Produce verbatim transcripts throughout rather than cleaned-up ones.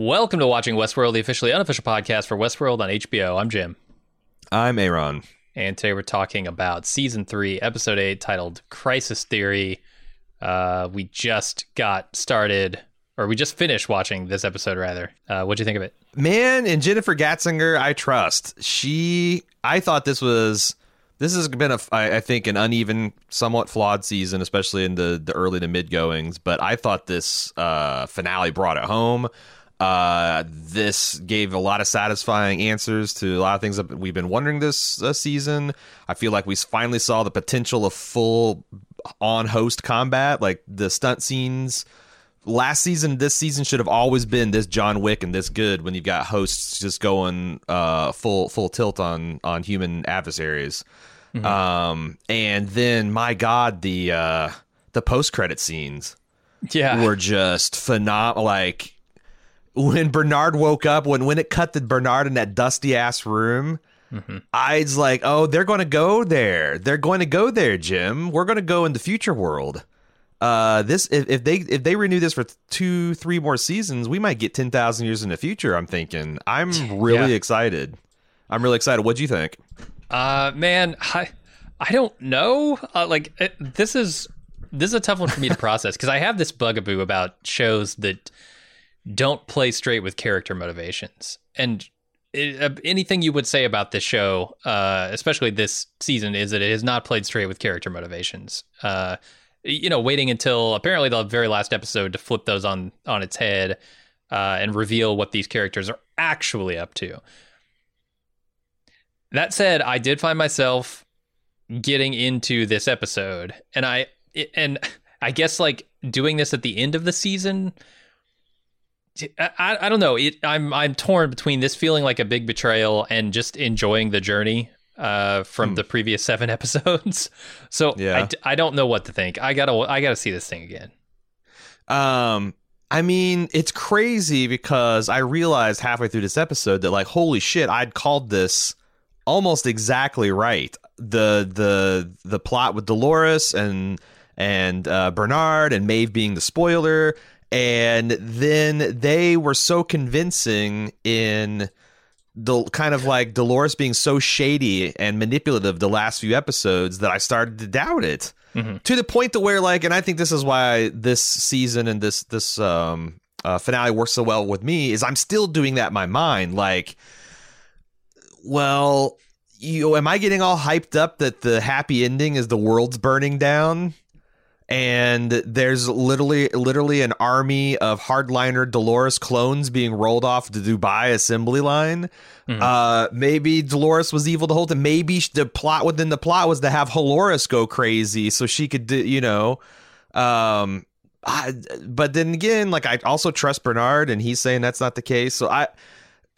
Welcome to Watching Westworld, the officially unofficial podcast for Westworld on H B O. I'm Jim. I'm Aaron. And today we're talking about Season three, Episode eight, titled Crisis Theory. Uh, we just got started, or we just finished watching this episode, rather. Uh, what'd you think of it? Man, and Jennifer Gatzinger, I trust. She, I thought this was... This has been, a, I think, an uneven, somewhat flawed season, especially in the, the early to mid-goings. But I thought this uh, finale brought it home. Uh, this gave a lot of satisfying answers to a lot of things that we've been wondering this uh, season. I feel like we finally saw the potential of full-on host combat, like the stunt scenes. Last season, this season should have always been this John Wick and this good when you've got hosts just going uh, full full tilt on on human adversaries. Mm-hmm. Um, and then, my God, the uh, the post-credit scenes yeah. were just phenomenal. Like, when Bernard woke up, when, when it cut to Bernard in that dusty-ass room, mm-hmm. I was like, oh, they're going to go there. They're going to go there, Jim. We're going to go in the future world. Uh, this if, if they if they renew this for two, three more seasons, we might get ten thousand years in the future, I'm thinking. I'm really yeah. excited. I'm really excited. What'd you think? Uh, man, I, I don't know. Uh, like, it, this is this is a tough one for me to process because I have this bugaboo about shows that don't play straight with character motivations. And it, uh, anything you would say about this show, uh, especially this season, is that it has not played straight with character motivations. Uh, you know, waiting until apparently the very last episode to flip those on, on its head uh, and reveal what these characters are actually up to. That said, I did find myself getting into this episode, and I and I guess like doing this at the end of the season. I, I don't know. It, I'm I'm torn between this feeling like a big betrayal and just enjoying the journey uh, from mm. the previous seven episodes. So yeah. I, I don't know what to think. I gotta I gotta see this thing again. Um. I mean, it's crazy because I realized halfway through this episode that like, holy shit, I'd called this almost exactly right. The the the plot with Dolores and and uh, Bernard and Maeve being the spoiler, and then they were so convincing in the kind of like Dolores being so shady and manipulative the last few episodes that I started to doubt it mm-hmm. to the point to where like, and I think this is why this season and this this um, uh, finale works so well with me is I'm still doing that in my mind like. Well, you am I getting all hyped up that the happy ending is the world's burning down and there's literally literally an army of hardliner Dolores clones being rolled off the Dubai assembly line. Mm-hmm. Uh, maybe Dolores was evil the whole time. Maybe the plot within the plot was to have Holoris go crazy so she could, do, you know, um, I, but then again, like I also trust Bernard and he's saying that's not the case. So I.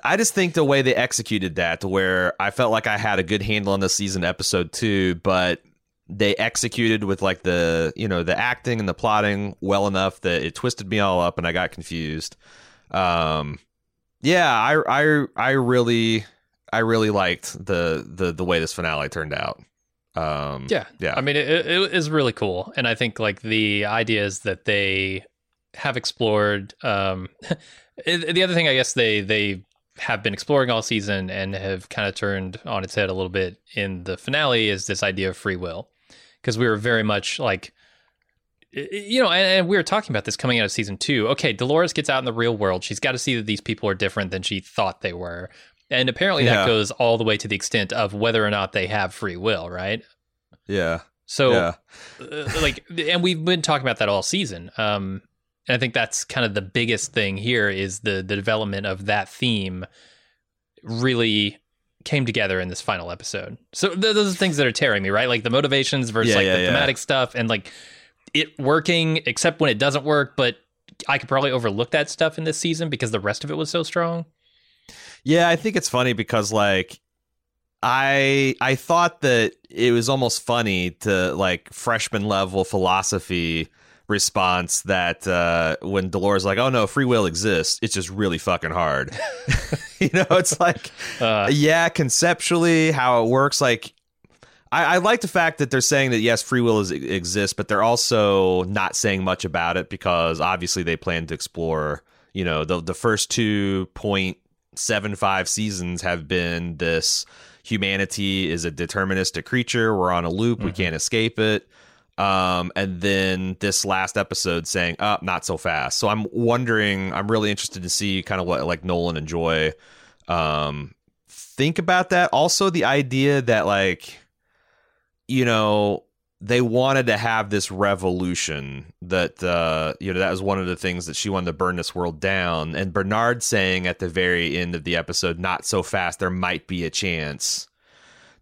I just think the way they executed that to where I felt like I had a good handle on this season episode two, but they executed with like the, you know, the acting and the plotting well enough that it twisted me all up and I got confused. Um, yeah, I, I, I really, I really liked the, the, the way this finale turned out. Um, yeah. Yeah. I mean, it, it is really cool. And I think like the ideas that they have explored, um, the other thing, I guess they, they, have been exploring all season and have kind of turned on its head a little bit in the finale is this idea of free will. Because we were very much like, you know, and, and we were talking about this coming out of season two. Okay, Dolores gets out in the real world. She's got to see that these people are different than she thought they were. And apparently yeah. that goes all the way to the extent of whether or not they have free will, right? Yeah. So yeah. uh, like, and we've been talking about that all season. Um, And I think that's kind of the biggest thing here is the the development of that theme really came together in this final episode. So th- those are things that are tearing me, right? Like the motivations versus yeah, like yeah, the yeah. thematic stuff and like it working, except when it doesn't work. But I could probably overlook that stuff in this season because the rest of it was so strong. Yeah, I think it's funny because like I I thought that it was almost funny to like freshman level philosophy response that uh when Dolores like, oh no, free will exists, it's just really fucking hard. You know, it's like uh, yeah conceptually how it works, like I, I like the fact that they're saying that yes, free will is, exists, but they're also not saying much about it because obviously they plan to explore you know, the the first two point seven five seasons have been this humanity is a deterministic creature. We're on a loop. Mm-hmm. We can't escape it. Um, and then this last episode saying, oh, not so fast. So I'm wondering, I'm really interested to see kind of what like Nolan and Joy um, think about that. Also, the idea that like, you know, they wanted to have this revolution that, uh, you know, that was one of the things that she wanted to burn this world down. And Bernard saying at the very end of the episode, not so fast, there might be a chance.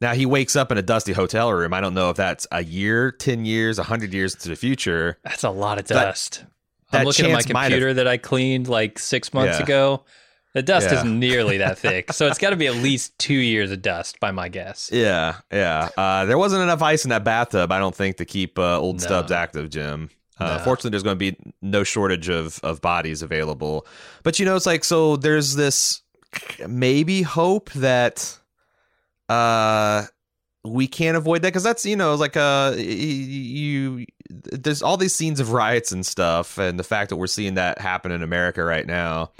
Now, he wakes up in a dusty hotel room. I don't know if that's a year, ten years, one hundred years into the future. That's a lot of dust. That, I'm that looking at my computer that I cleaned like six months yeah. ago. The dust yeah. isn't nearly that thick. So it's got to be at least two years of dust, by my guess. Yeah, yeah. Uh, there wasn't enough ice in that bathtub, I don't think, to keep uh, old no. Stubbs active, Jim. Uh, no. Fortunately, there's going to be no shortage of of bodies available. But, you know, it's like, so there's this maybe hope that... Uh, we can't avoid that because that's, you know, like uh, you there's all these scenes of riots and stuff, and the fact that we're seeing that happen in America right now,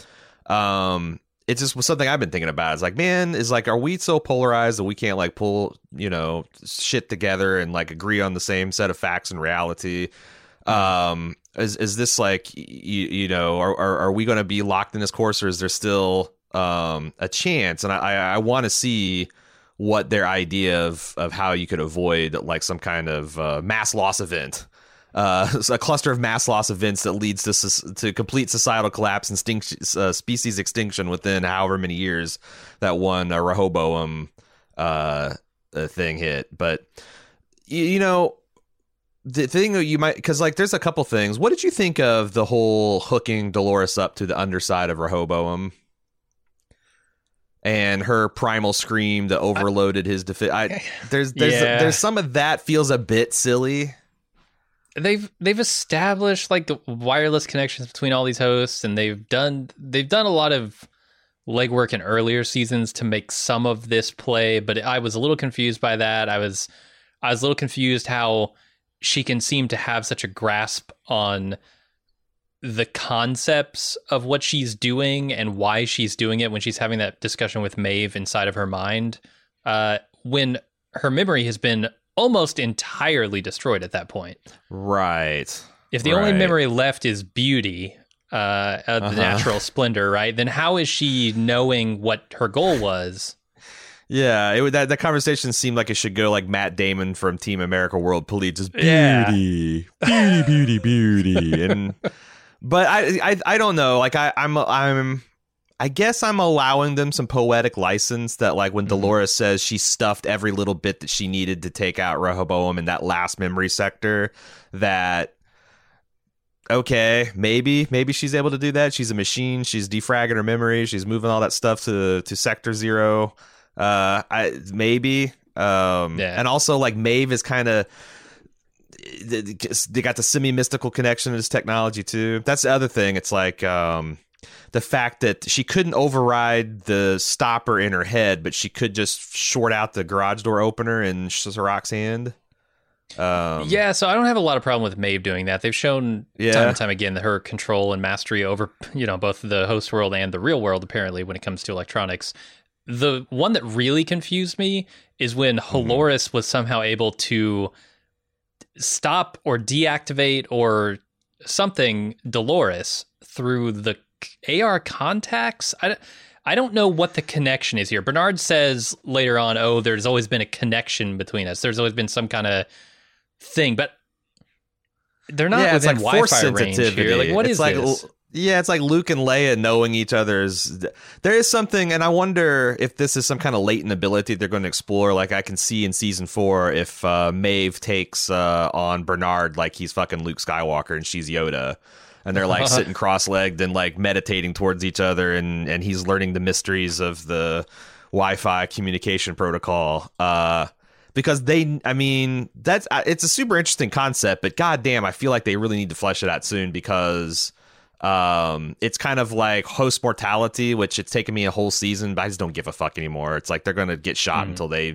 um, it's just something I've been thinking about. It's like, man, is like, are we so polarized that we can't like pull, you know, shit together and like agree on the same set of facts and reality? Um, is is this like, you, you know, are are, are we going to be locked in this course, or is there still um a chance? And I I, I want to see what their idea of, of how you could avoid like some kind of uh, mass loss event, uh, a cluster of mass loss events that leads to to complete societal collapse and stinct, uh, species extinction within however many years that one uh, Rehoboam uh, thing hit. But, you, you know, the thing that you might, because like there's a couple things. What did you think of the whole hooking Dolores up to the underside of Rehoboam? And her primal scream that overloaded his defi- I there's there's yeah. a, there's some of that feels a bit silly. They've they've established like the wireless connections between all these hosts, and they've done they've done a lot of legwork in earlier seasons to make some of this play. But I was a little confused by that. I was I was a little confused how she can seem to have such a grasp on the concepts of what she's doing and why she's doing it when she's having that discussion with Maeve inside of her mind, uh, when her memory has been almost entirely destroyed at that point. Right. If the right. only memory left is beauty, uh, of uh-huh. the natural splendor, right? Then how is she knowing what her goal was? Yeah, it would, that, that conversation seemed like it should go like Matt Damon from Team America World Police. Just beauty, yeah. beauty, beauty, beauty. And... But I, I I don't know, like I, I'm I'm I guess I'm allowing them some poetic license that like when mm-hmm. Dolores says she stuffed every little bit that she needed to take out Rehoboam in that last memory sector, that OK, maybe maybe she's able to do that. She's a machine. She's defragging her memory. She's moving all that stuff to to sector zero. Uh, I maybe. Um, yeah. And also like Maeve is kind of. They got the semi-mystical connection to this technology too. That's the other thing. It's like um, the fact that she couldn't override the stopper in her head, but she could just short out the garage door opener in Serac's hand. Um, yeah, so I don't have a lot of problem with Maeve doing that. They've shown yeah. time and time again that her control and mastery over, you know, both the host world and the real world, apparently, when it comes to electronics. The one that really confused me is when Holoris mm-hmm. was somehow able to stop or deactivate or something Dolores through the A R contacts. I, I don't know what the connection is here. Bernard says later on, oh, there's always been a connection between us. There's always been some kind of thing, but they're not yeah, within like Wi-Fi range here. Like, what it's is like, this? Yeah, it's like Luke and Leia knowing each other's. There is something, and I wonder if this is some kind of latent ability they're going to explore. Like I can see in season four if uh, Maeve takes uh, on Bernard like he's fucking Luke Skywalker and she's Yoda. And they're like sitting cross-legged and like meditating towards each other. And, and he's learning the mysteries of the Wi-Fi communication protocol. Uh, because they, I mean, that's it's a super interesting concept. But goddamn, I feel like they really need to flesh it out soon because... Um, it's kind of like host mortality, which it's taken me a whole season, but I just don't give a fuck anymore. It's like they're gonna get shot mm. until they,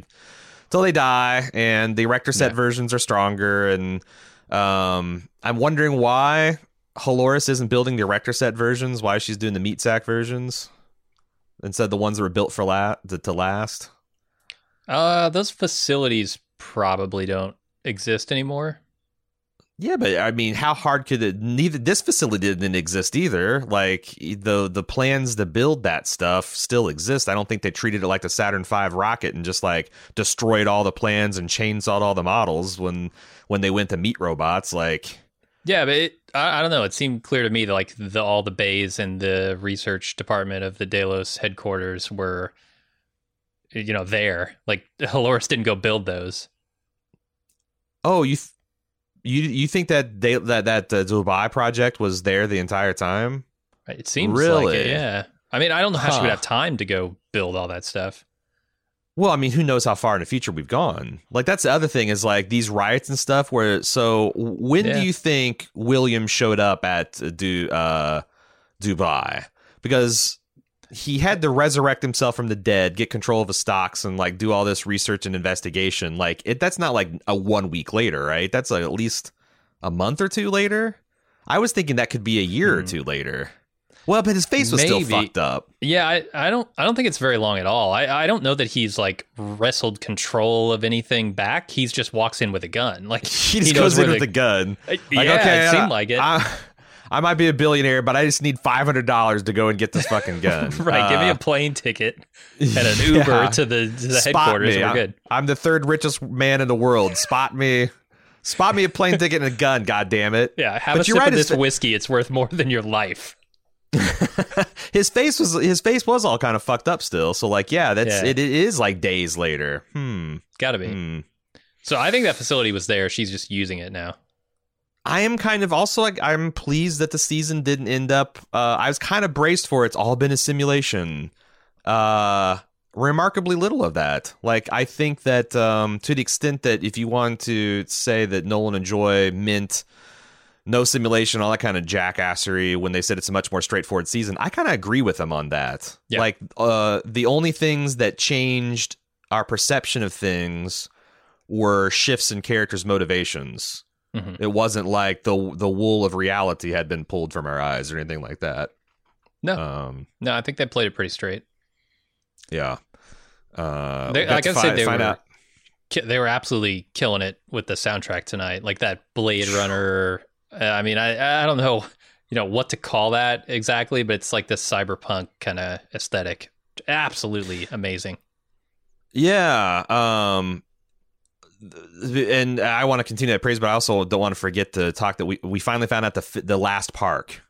until they die, and the Erector set yeah. versions are stronger. And um, I'm wondering why Holoris isn't building the erector set versions, why she's doing the meat sack versions instead, the ones that were built for la- to last? Uh, those facilities probably don't exist anymore. Yeah, but I mean, how hard could it? Neither this facility didn't exist either. Like the the plans to build that stuff still exist. I don't think they treated it like the Saturn V rocket and just like destroyed all the plans and chainsawed all the models when when they went to meet robots. Like, yeah, but it, I, I don't know. It seemed clear to me that like the, all the bays and the research department of the Delos headquarters were, you know, there. Like Holoris didn't go build those. Oh, you. Th- You you think that they that that the Dubai project was there the entire time? It seems really, like it, yeah. I mean, I don't know how huh. she would have time to go build all that stuff. Well, I mean, who knows how far in the future we've gone? Like, that's the other thing is like these riots and stuff. Where so when yeah. do you think William showed up at Du uh, Dubai? Because he had to resurrect himself from the dead, get control of his stocks, and like do all this research and investigation. Like it, that's not like a one week later, right? That's like at least a month or two later. I was thinking that could be a year hmm. or two later. Well, but his face was Maybe. still fucked up. Yeah, I, I don't, I don't think it's very long at all. I, I don't know that he's like wrestled control of anything back. He's just walks in with a gun. Like he just he goes in the, with a gun. Like, yeah, okay, it seemed like it. I, I, I might be a billionaire, but I just need five hundred dollars to go and get this fucking gun. Right. Uh, give me a plane ticket and an yeah. Uber to the, to the headquarters. We're I'm, good. I'm the third richest man in the world. Spot me. Spot me a plane ticket and a gun, goddammit. Yeah, have but a sip right, of this th- whiskey. It's worth more than your life. his face was his face was all kind of fucked up still. So, like, yeah, that's yeah. It, it is like days later. Hmm. Gotta be. Hmm. So I think that facility was there. She's just using it now. I am kind of also like, I'm pleased that the season didn't end up. Uh, I was kind of braced for it's all been a simulation. Uh, remarkably little of that. Like, I think that um, to the extent that if you want to say that Nolan and Joy meant no simulation, all that kind of jackassery when they said it's a much more straightforward season, I kind of agree with them on that. Yeah. Like, uh, the only things that changed our perception of things were shifts in characters' motivations. Mm-hmm. It wasn't like the the wool of reality had been pulled from our eyes or anything like that. No, um, no, I think they played it pretty straight. Yeah, uh, they, I can fi- say they were ki- they were absolutely killing it with the soundtrack tonight. Like that Blade Runner. Uh, I mean, I I don't know, you know, what to call that exactly, but it's like this cyberpunk kind of aesthetic. Absolutely amazing. Yeah. Um, and I want to continue that praise, but I also don't want to forget to talk that we, we finally found out the the last park,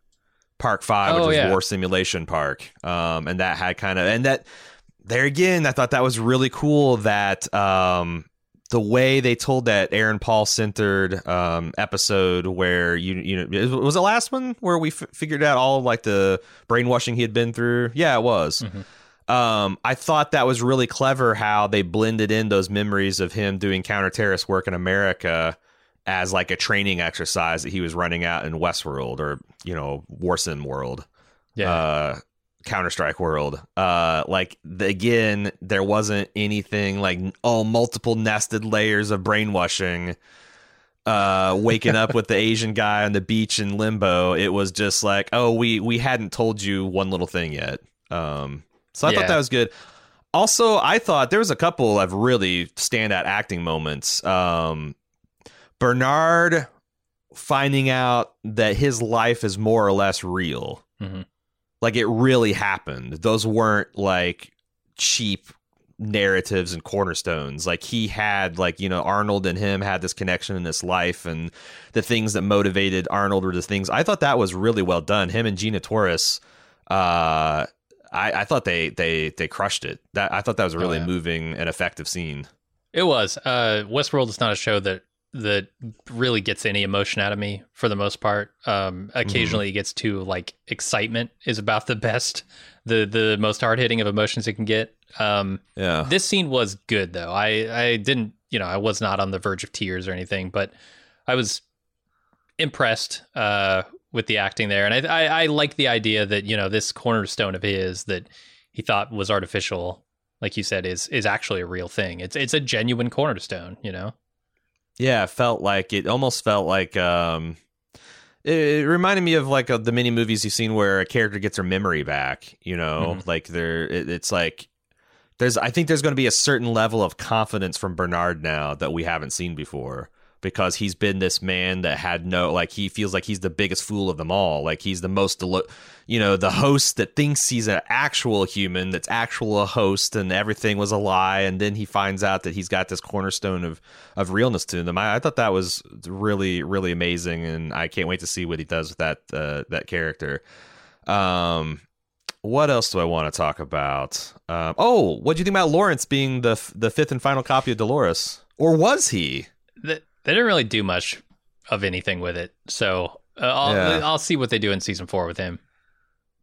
Park Five, oh, which was yeah. War Simulation Park, um, and that had kind of and that there again, I thought that was really cool that um, the way they told that Aaron Paul centered um, episode where you you know it was the last one where we f- figured out all like the brainwashing he had been through. Yeah, it was. Mm-hmm. Um, I thought that was really clever how they blended in those memories of him doing counter-terrorist work in America as like a training exercise that he was running out in Westworld or, you know, Warsim World, yeah, uh, Counter-Strike World. Uh, like, the, again, there wasn't anything like, oh, multiple nested layers of brainwashing. Uh, waking up with the Asian guy on the beach in Limbo. It was just like, oh, we, we hadn't told you one little thing yet. Um, So I yeah. thought that was good. Also, I thought there was a couple of really standout acting moments. Um, Bernard finding out that his life is more or less real. Mm-hmm. Like it really happened. Those weren't like cheap narratives and cornerstones. Like he had like, you know, Arnold and him had this connection in this life, and the things that motivated Arnold were the things. I thought that was really well done. Him and Gina Torres, uh, I, I thought they, they, they crushed it. That I thought that was a really oh, yeah. moving and effective scene. It was. Uh, Westworld is not a show that that really gets any emotion out of me for the most part. Um, occasionally mm-hmm. it gets to like excitement is about the best, the the most hard hitting of emotions it can get. Um, yeah. This scene was good though. I, I didn't you know I was not on the verge of tears or anything, but I was impressed. Uh, with the acting there. And I, I I like the idea that, you know, this cornerstone of his that he thought was artificial, like you said, is is actually a real thing. It's it's a genuine cornerstone, you know? Yeah, it felt like it almost felt like um, It reminded me of like a, the many movies you've seen where a character gets her memory back, you know, mm-hmm. like there it, it's like there's I think there's going to be a certain level of confidence from Bernard now that we haven't seen before, because he's been this man that had no, like, he feels like he's the biggest fool of them all. Like he's the most, you know, the host that thinks he's an actual human, that's actual a host, and everything was a lie. And then he finds out that he's got this cornerstone of, of realness to them. I, I thought that was really, really amazing. And I can't wait to see what he does with that, uh, that character. Um, What else do I want to talk about? Um, oh, what do you think about Lawrence being the, the fifth and final copy of Dolores? Or was he? The- They didn't really do much of anything with it, so uh, I'll yeah. I'll see what they do in season four with him.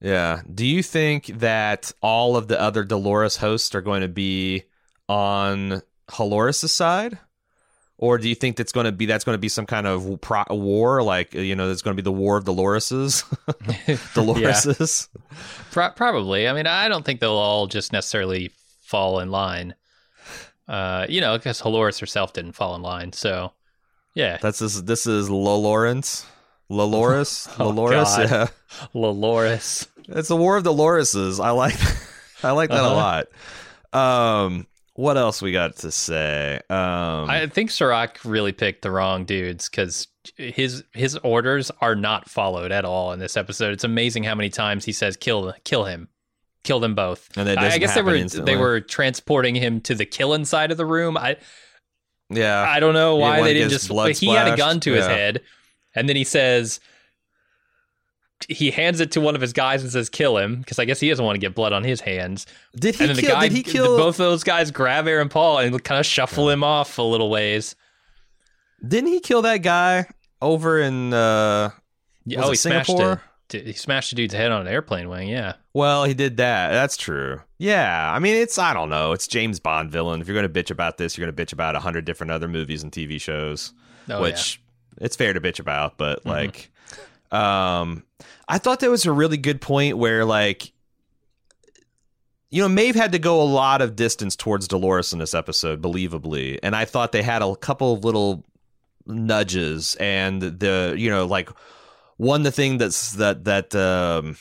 Yeah. Do you think that all of the other Dolores hosts are going to be on Holoris' side, or do you think that's going to be that's going to be some kind of pro- war? Like, you know, there's going to be the war of Doloreses, Doloreses. Yeah. Pro- probably. I mean, I don't think they'll all just necessarily fall in line. Uh, you know, because Holoris herself didn't fall in line, so. Yeah, that's this. This is Lawrence, Lawrence, Lawrence, yeah, Lawrence. It's the War of the Lawrences. I like, I like that uh-huh. a lot. Um, what else we got to say? Um, I think Serac really picked the wrong dudes, because his his orders are not followed at all in this episode. It's amazing how many times he says kill kill him, kill them both. And that I guess they were instantly. They were transporting him to the killing side of the room. I. Yeah, I don't know why they didn't just. He splashed. Had a gun to yeah. his head, and then he says, he hands it to one of his guys and says, "Kill him," because I guess he doesn't want to get blood on his hands. Did he? And then kill, the guy, did he kill? Both of those guys grab Aaron Paul and kind of shuffle yeah. him off a little ways. Didn't he kill that guy over in? Uh, yeah, oh, he Singapore? Smashed it. He smashed a dude's head on an airplane wing. Yeah. Well, he did that. That's true. Yeah, I mean, it's, I don't know, it's James Bond villain. If you're going to bitch about this, you're going to bitch about a hundred different other movies and T V shows, oh, which yeah. it's fair to bitch about, but, mm-hmm. like, um, I thought that was a really good point where, like, you know, Maeve had to go a lot of distance towards Dolores in this episode, believably, and I thought they had a couple of little nudges, and the, you know, like, one, the thing that's, that, that, um...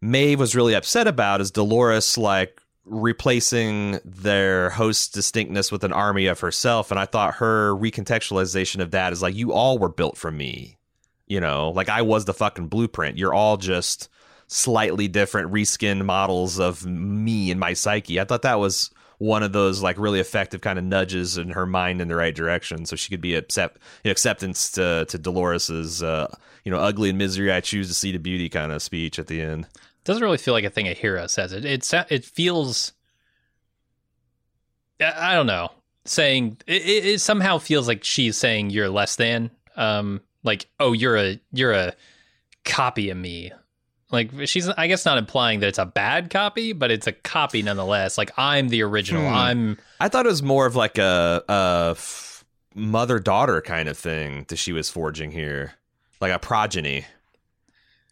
Maeve was really upset about is Dolores, like, replacing their host's distinctness with an army of herself. And I thought her recontextualization of that is like, you all were built from me, you know, like I was the fucking blueprint. You're all just slightly different reskinned models of me and my psyche. I thought that was one of those, like, really effective kind of nudges in her mind in the right direction, so she could be accept acceptance to to Dolores's uh, you know, ugly and misery I choose to see to beauty kind of speech at the end. Doesn't really feel like a thing a hero says. It it it feels, I don't know, saying it, it, it somehow feels like she's saying you're less than, um, like, oh, you're a you're a copy of me. Like, she's, I guess, not implying that it's a bad copy, but it's a copy nonetheless. Like, I'm the original. Hmm. I'm. I thought it was more of like a, a f- mother-daughter kind of thing that she was forging here, like a progeny.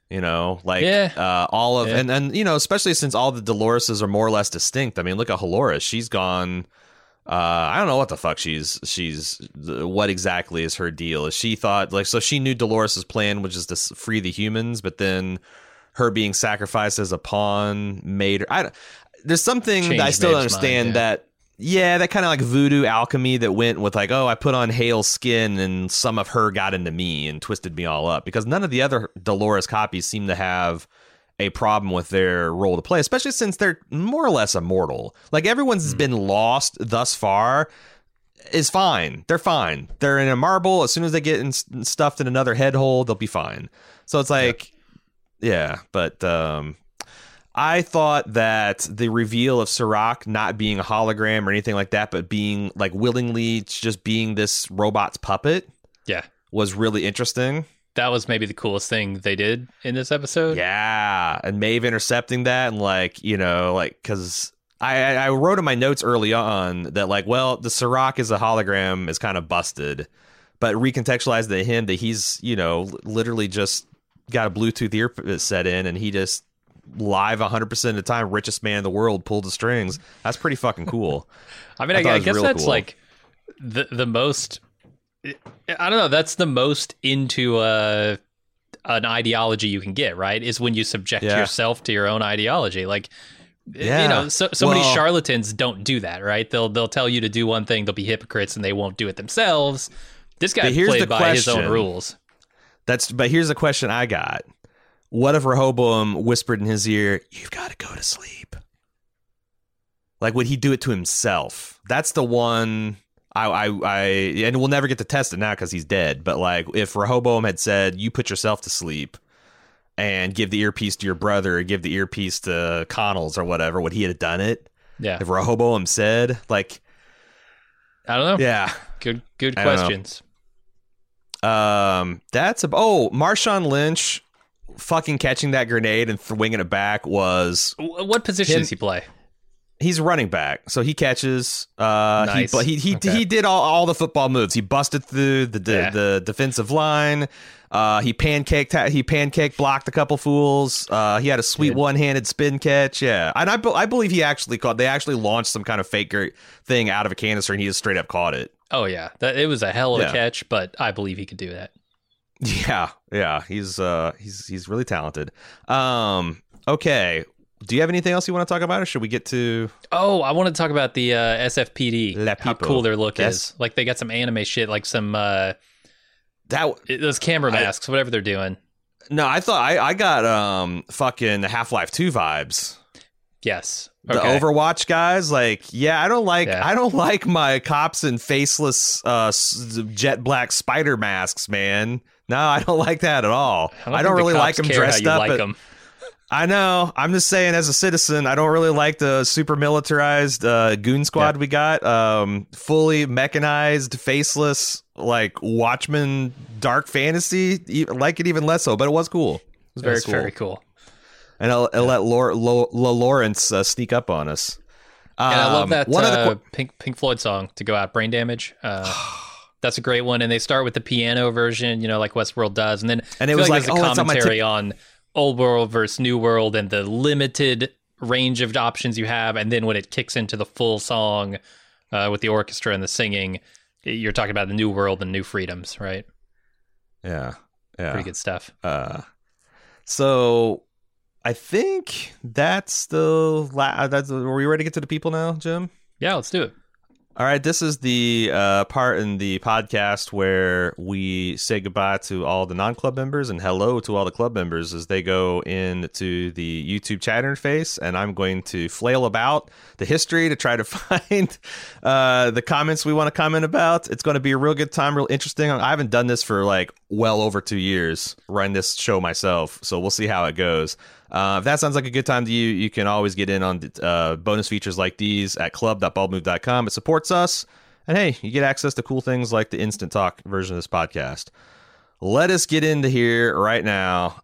You know, like yeah. uh, all of, yeah. and and you know, especially since all the Doloreses are more or less distinct. I mean, look at Holoris; she's gone. Uh, I don't know what the fuck she's she's what exactly is her deal? Is she thought like so? She knew Dolores's plan, which is to free the humans, but then her being sacrificed as a pawn made her. I don't, there's something Change that I still don't understand mind, yeah. that, yeah, that kind of like voodoo alchemy that went with like, oh, I put on Hale's skin and some of her got into me and twisted me all up, because none of the other Dolores copies seem to have a problem with their role to play, especially since they're more or less immortal. Like, everyone's mm. been lost thus far is fine. They're fine. They're in a marble. As soon as they get in, stuffed in another head hole, they'll be fine. So it's like, yep. Yeah, but um, I thought that the reveal of Serac not being a hologram or anything like that, but being like willingly just being this robot's puppet, yeah, was really interesting. That was maybe the coolest thing they did in this episode. Yeah, and Maeve intercepting that and like, you know, like, because I, I wrote in my notes early on that like, well, the Serac is a hologram is kind of busted, but recontextualized to him that he's, you know, literally just got a Bluetooth ear set in, and he just live one hundred percent of the time, richest man in the world, pulled the strings. That's pretty fucking cool. I mean, I, I, I guess that's cool. Like the the most, I don't know, that's the most into a an ideology you can get, right? Is when you subject yeah. yourself to your own ideology. Like, yeah. you know, so, so well, many charlatans don't do that, right? They'll they'll tell you to do one thing, they'll be hypocrites, and they won't do it themselves. This guy played by his own rules. That's but here's the question I got. What if Rehoboam whispered in his ear, "You've got to go to sleep"? Like, would he do it to himself? That's the one I, I, I and we'll never get to test it now because he's dead. But like, if Rehoboam had said, "You put yourself to sleep and give the earpiece to your brother, or give the earpiece to Connell's or whatever," would he have done it? Yeah. If Rehoboam said, like, I don't know. Yeah. Good, good I questions. Um, that's a oh, Marshawn Lynch fucking catching that grenade and swinging it back was what position him, does he play? He's running back, so he catches. Uh, nice. He he he, okay. he did all, all the football moves. He busted through the the, yeah. the defensive line. Uh, he pancaked. He pancake blocked a couple fools. Uh, he had a sweet one handed spin catch. Yeah, and I I believe he actually caught. They actually launched some kind of fake thing out of a canister, and he just straight up caught it. Oh yeah, that, it was a hell of yeah. a catch. But I believe he could do that. Yeah, yeah, he's uh he's he's really talented. Um, okay. Do you have anything else you want to talk about, or should we get to... Oh, I want to talk about the uh, S F P D, how cool their look yes. is. Like, they got some anime shit, like some... Uh, that those camera masks, I, whatever they're doing. No, I thought... I, I got um fucking Half-Life two vibes. Yes. Okay. The Overwatch guys, like, yeah, I don't like... Yeah. I don't like my cops in faceless uh, jet black spider masks, man. No, I don't like that at all. I don't, I don't really like them dressed up. Like them. I know. I'm just saying, as a citizen, I don't really like the super militarized uh, goon squad yeah. we got. Um, fully mechanized, faceless, like Watchmen, dark fantasy. E- like it even less so, but it was cool. It was very it was cool. Very cool. And I'll, I'll yeah. let Lor- Lo- Lo- Lawrence uh, sneak up on us. Um, and I love that one uh, qu- Pink Pink Floyd song to go out, Brain Damage. Uh, that's a great one. And they start with the piano version, you know, like Westworld does, and then and it was like, like oh, a commentary on. Old world versus new world and the limited range of options you have. And then when it kicks into the full song uh, with the orchestra and the singing, you're talking about the new world and new freedoms, right? Yeah. Yeah. Pretty good stuff. Uh, so I think that's the last. That's, are we ready to get to the people now, Jim? Yeah, let's do it. All right, this is the uh, part in the podcast where we say goodbye to all the non-club members and hello to all the club members as they go into the YouTube chat interface, and I'm going to flail about the history to try to find uh, the comments we want to comment about. It's going to be a real good time, real interesting. I haven't done this for like well over two years, running this show myself, so we'll see how it goes. Uh, if that sounds like a good time to you, you can always get in on uh, bonus features like these at club dot bald move dot com. It supports us. And hey, you get access to cool things like the instant talk version of this podcast. Let us get into here right now.